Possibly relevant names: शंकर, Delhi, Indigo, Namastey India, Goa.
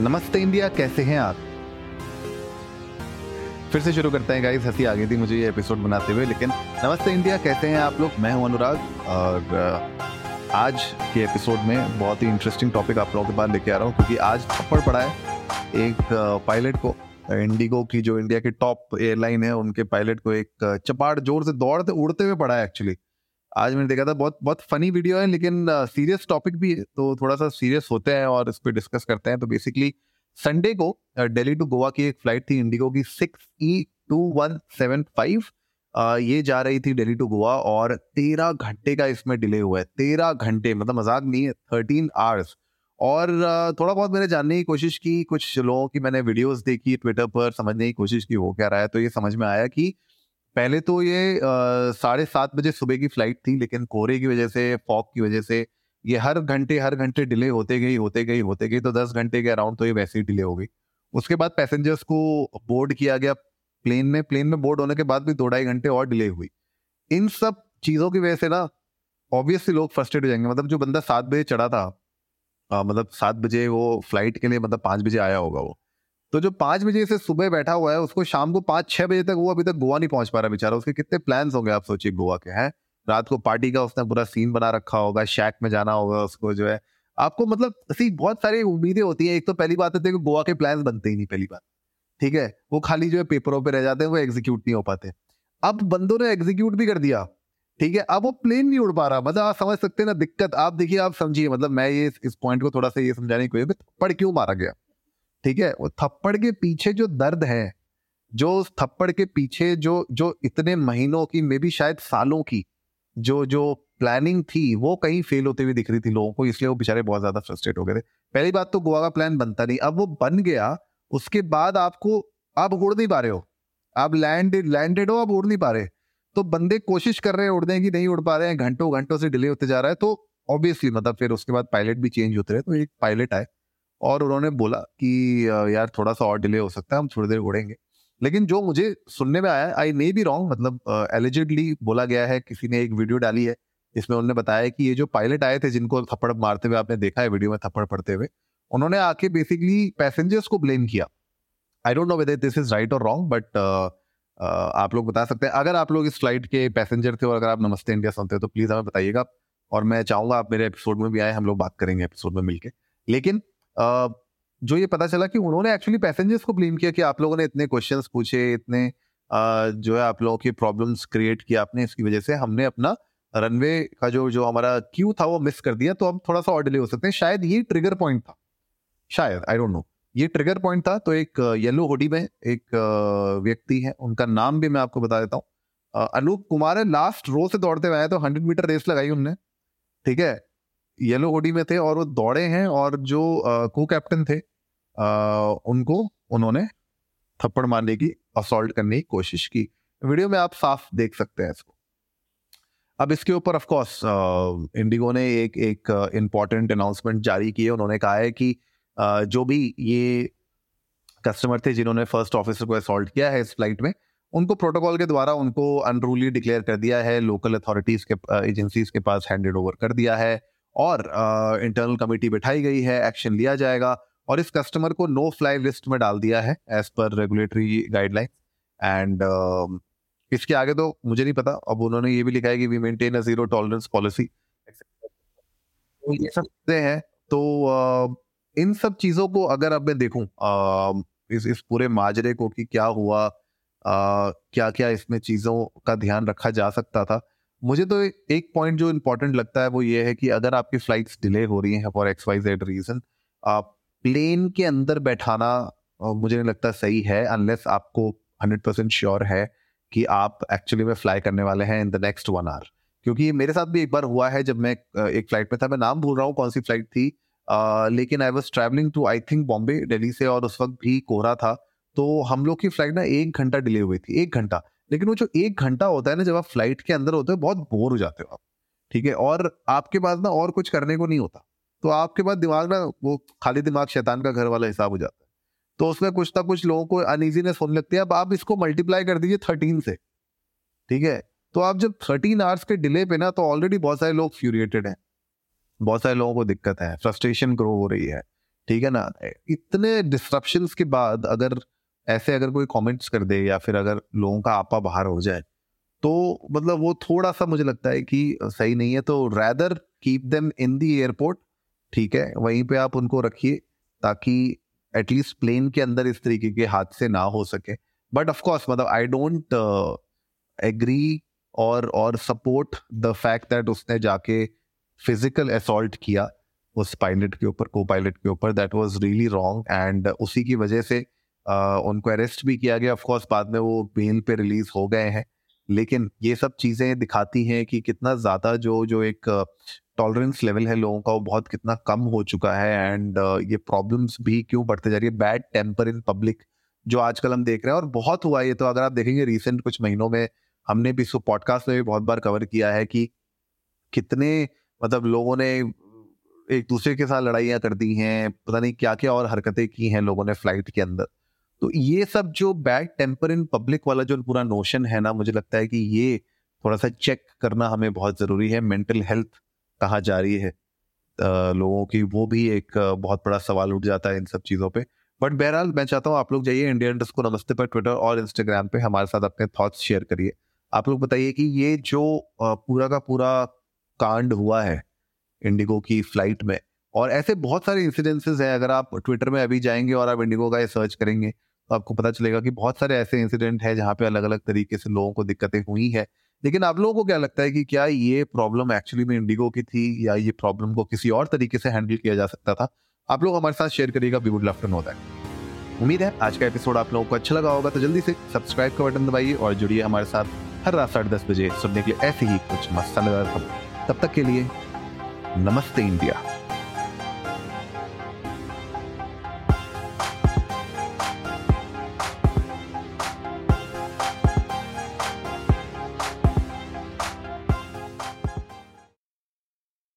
नमस्ते इंडिया, कैसे हैं आप? फिर से शुरू करते हैं गाइस, हंसी आ गई थी मुझे ये एपिसोड बनाते हुए। लेकिन नमस्ते इंडिया, कैसे हैं आप लोग? मैं हूं अनुराग और आज के एपिसोड में बहुत ही इंटरेस्टिंग टॉपिक आप लोगों के पास लेके आ रहा हूं, क्योंकि आज थप्पड़ पड़ा है एक पायलट को। इंडिगो की जो इंडिया की टॉप एयरलाइन है, उनके पायलट को एक चपाट जोर से दौड़ते उड़ते हुए पड़ा है। एक्चुअली आज मैंने देखा था, बहुत बहुत फनी वीडियो है, लेकिन सीरियस टॉपिक भी है, तो थोड़ा सा सीरियस होते हैं और इस पर डिस्कस करते हैं। तो बेसिकली संडे को दिल्ली टू गोवा की एक फ्लाइट थी इंडिगो की 6E2175। ये जा रही थी दिल्ली टू गोवा और 13 घंटे का इसमें डिले हुआ है। 13 घंटे, मतलब मजाक नहीं है, 13 आवर्स। और थोड़ा बहुत मैंने जानने की कोशिश की, कुछ लोगों की मैंने वीडियोस देखी ट्विटर पर, समझने की कोशिश की हो क्या रहा है। तो ये समझ में आया कि पहले तो ये 7:30 बजे सुबह की फ्लाइट थी, लेकिन कोहरे की वजह से, फॉग की वजह से ये हर घंटे डिले होते गई। तो 10 घंटे के अराउंड तो ये वैसे ही डिले हो गई। उसके बाद पैसेंजर्स को बोर्ड किया गया प्लेन में बोर्ड होने के बाद भी 2-2.5 घंटे और डिले हुई। इन सब चीज़ों की वजह से ना ऑब्वियसली लोग फ्रस्ट्रेट हो जाएंगे। मतलब जो बंदा 7 बजे चढ़ा था, मतलब 7 बजे वो फ्लाइट के लिए, मतलब 5 बजे आया होगा वो, तो जो 5 बजे से सुबह बैठा हुआ है उसको शाम को 5-6 बजे तक, वो अभी तक गोवा नहीं पहुंच पा रहा बेचारा। उसके कितने प्लान्स होंगे आप सोचिए गोवा के हैं। रात को पार्टी का उसने पूरा सीन बना रखा होगा, शैक में जाना होगा उसको, जो है आपको, मतलब ऐसी बहुत सारी उम्मीदें होती हैं। एक तो पहली बात है गोवा के प्लान्स बनते ही नहीं, पहली बात, ठीक है, वो खाली जो है पेपरों पर रह जाते हैं, वो एग्जीक्यूट नहीं हो पाते। अब बंदों ने एग्जीक्यूट भी कर दिया, ठीक है, अब वो प्लेन नहीं उड़ पा रहा। मतलब आप समझ सकते हैं ना दिक्कत, आप देखिए, आप समझिए। मतलब मैं ये इस पॉइंट को थोड़ा सा ये समझाने की कोशिश की, थप्पड़ क्यों मारा गया, ठीक है, वो थप्पड़ के पीछे जो दर्द है, जो उस थप्पड़ के पीछे जो इतने महीनों की, मे बी शायद सालों की जो प्लानिंग थी, वो कहीं फेल होते हुए दिख रही थी लोगों को, इसलिए वो बेचारे बहुत ज्यादा फ्रस्ट्रेट हो गए थे। पहली बात तो गोवा का प्लान बनता नहीं, अब वो बन गया, उसके बाद आपको, आप उड़ नहीं पा रहे हो, आप लैंडेड हो, आप उड़ नहीं पा रहे, तो बंदे कोशिश कर रहे हैं उड़ने की, नहीं उड़ पा रहे हैं, घंटों से डिले होते जा रहा है। तो ऑब्वियसली मतलब फिर उसके बाद पायलट भी चेंज होते रहे। तो एक पायलट आए और उन्होंने बोला कि यार थोड़ा सा और डिले हो सकता है, हम थोड़ी देर उड़ेंगे। लेकिन जो मुझे सुनने में आया, आई मे बी रॉन्ग, मतलब एलिजिडली बोला गया है, किसी ने एक वीडियो डाली है इसमें उन्होंने बताया कि ये जो पायलट आए थे जिनको थप्पड़ मारते हुए आपने देखा है वीडियो में, थप्पड़ पड़ते हुए, उन्होंने आके बेसिकली पैसेंजर्स को ब्लेम किया। I don't know whether this is right और रॉन्ग, बट आप लोग बता सकते हैं। अगर आप लोग इस फ्लाइट के पैसेंजर थे और अगर आप नमस्ते इंडिया सुनते हो तो प्लीज़ हमें बताइएगा, और मैं चाहूँगा आप मेरे एपिसोड में भी आए, हम लोग बात करेंगे एपिसोड में मिलके। लेकिन जो ये पता चला कि उन्होंने एक्चुअली पैसेंजर्स को ब्लेम किया कि आप लोगों ने इतने क्वेश्चंस पूछे, इतने जो है आप लोगों की प्रॉब्लम्स क्रिएट किया आपने, इसकी वजह से हमने अपना रनवे का जो हमारा क्यू था वो मिस कर दिया, तो हम थोड़ा सा और डिले हो सकते हैं। शायद ये ट्रिगर पॉइंट था, शायद, आई डोंट नो, ये ट्रिगर पॉइंट था। तो एक येलो हुडी में एक व्यक्ति है, उनका नाम भी मैं आपको बता देता हूँ, अनूप कुमार है, लास्ट रो से दौड़ते हुए आए, तो 100 मीटर रेस लगाई उनने, ठीक है, येलो हुडी में थे और वो दौड़े हैं, और जो को कैप्टन थे उनको उन्होंने थप्पड़ मारने की, असॉल्ट करने की कोशिश की। वीडियो में आप साफ देख सकते हैं इसको। अब इसके ऊपर ऑफकोर्स इंडिगो ने एक इम्पॉर्टेंट अनाउंसमेंट जारी की है। उन्होंने कहा है कि जो भी ये कस्टमर थे जिन्होंने फर्स्ट ऑफिसर को असॉल्ट किया है इस फ्लाइट में, उनको प्रोटोकॉल के द्वारा उनको अनरूली डिक्लेयर कर दिया है, लोकल अथॉरिटीज के एजेंसीज के पास हैंडेड ओवर कर दिया है, और इंटरनल कमेटी बिठाई गई है, एक्शन लिया जाएगा, और इस कस्टमर को नो फ्लाई लिस्ट में डाल दिया है as per regulatory guideline. And इसके आगे तो मुझे नहीं पता। अब उन्होंने ये भी लिखा है कि we maintain a zero tolerance policy, तो ये सब चीजें हैं। तो इन सब चीज़ों को अगर अब मैं देखूं इस पूरे माजरे को कि क्या हुआ, क्या क्या इसमें चीज़ों का ध्यान रखा जा सकता था, मुझे तो एक पॉइंट जो इम्पोर्टेंट लगता है वो ये है कि अगर आपकी फ्लाइट्स डिले हो रही हैं फॉर XYZ रीज़न, प्लेन के अंदर बैठाना मुझे नहीं लगता सही है, अनलेस आपको 100% श्योर है कि आप एक्चुअली में फ्लाई करने वाले हैं इन द नेक्स्ट 1 आवर। क्योंकि मेरे साथ भी एक बार हुआ है, जब मैं एक फ्लाइट में था, मैं नाम भूल रहा हूँ कौन सी फ्लाइट थी, लेकिन I was travelling to I think Bombay Delhi से, और उस वक्त भी कोहरा था, तो हम लोग की फ्लाइट ना 1 घंटा डिले हुई थी, 1 घंटा। लेकिन वो जो 1 घंटा होता है ना, जब आप फ्लाइट के अंदर होते हो बहुत बोर हो जाते हो आप, ठीक है, और आपके पास ना और कुछ करने को नहीं होता, तो आपके पास दिमाग ना, वो खाली दिमाग शैतान का घर वाला हिसाब हो जाता है, तो उसमें कुछ ना कुछ लोगों को अनईजीनेस होने लगती है। अब आप इसको मल्टीप्लाई कर दीजिए 13 से, ठीक है, तो आप जब 13 आवर्स के डिले पे ना, तो ऑलरेडी बहुत सारे लोग फ्यूरिएटेड हैं, बहुत सारे लोगों को दिक्कत है, फ्रस्ट्रेशन ग्रो हो रही है, ठीक है ना, इतने डिस्ट्रप्शंस के बाद अगर ऐसे अगर कोई कमेंट्स कर दे या फिर अगर लोगों का आपा बाहर हो जाए तो मतलब वो थोड़ा सा मुझे लगता है कि सही नहीं है। तो rather keep them in the airport, ठीक है, वहीं पे आप उनको रखिए ताकि एटलीस्ट प्लेन के अंदर इस तरीके के हादसे ना हो सके। बट ऑफ कोर्स मतलब आई डोंट एग्री और सपोर्ट द फैक्ट दैट उसने जाके फिजिकल असॉल्ट किया उस पायलट के ऊपर, को पायलट के ऊपर, that was really wrong. And उसी की वजह से उनको अरेस्ट भी किया गया, ऑफ कोर्स बाद में वो बेल पे रिलीज हो गए हैं। लेकिन ये सब चीज़ें दिखाती हैं कि कितना ज़्यादा जो एक टॉलरेंस लेवल है लोगों का वो बहुत कितना कम हो चुका है। एंड ये प्रॉब्लम्स भी क्यों बढ़ते जा रही है, बैड टेम्पर इन पब्लिक जो आजकल हम देख रहे हैं और बहुत हुआ ये। तो अगर आप देखेंगे रिसेंट कुछ महीनों में हमने भी इसको पॉडकास्ट में भी बहुत बार कवर किया है कि कितने मतलब लोगों ने एक दूसरे के साथ लड़ाइयाँ कर दी हैं, पता नहीं क्या क्या और हरकतें की हैं लोगों ने फ्लाइट के अंदर। तो ये सब जो बैड टेम्पर इन पब्लिक वाला जो पूरा नोशन है ना, मुझे लगता है कि ये थोड़ा सा चेक करना हमें बहुत ज़रूरी है। मेंटल हेल्थ कहाँ जा रही है लोगों की, वो भी एक बहुत बड़ा सवाल उठ जाता है इन सब चीज़ों पे। बट बहरहाल मैं चाहता हूँ आप लोग जाइए India_Namaste पर ट्विटर और इंस्टाग्राम पे हमारे साथ अपने थॉट्स शेयर करिए। आप लोग बताइए कि ये जो पूरा का पूरा कांड हुआ है इंडिगो की फ्लाइट में, और ऐसे बहुत सारे इंसिडेंसेस हैं। अगर आप ट्विटर में अभी जाएंगे और आप इंडिगो का ये सर्च करेंगे तो आपको पता चलेगा कि बहुत सारे ऐसे इंसिडेंट हैं जहाँ पे अलग अलग तरीके से लोगों को दिक्कतें हुई है। लेकिन आप लोगों को क्या लगता है कि क्या ये प्रॉब्लम एक्चुअली में इंडिगो की थी या ये प्रॉब्लम को किसी और तरीके से हैंडल किया जा सकता था? आप लोग हमारे साथ शेयर करिएगा, we would love to know that. उम्मीद है आज का एपिसोड आप लोगों को अच्छा लगा होगा, तो जल्दी से सब्सक्राइब का बटन दबाइए और जुड़िए हमारे साथ हर रात 10:30 बजे सुनने के लिए ऐसे ही कुछ मसालेदार खबर। तब तक के लिए नमस्ते इंडिया।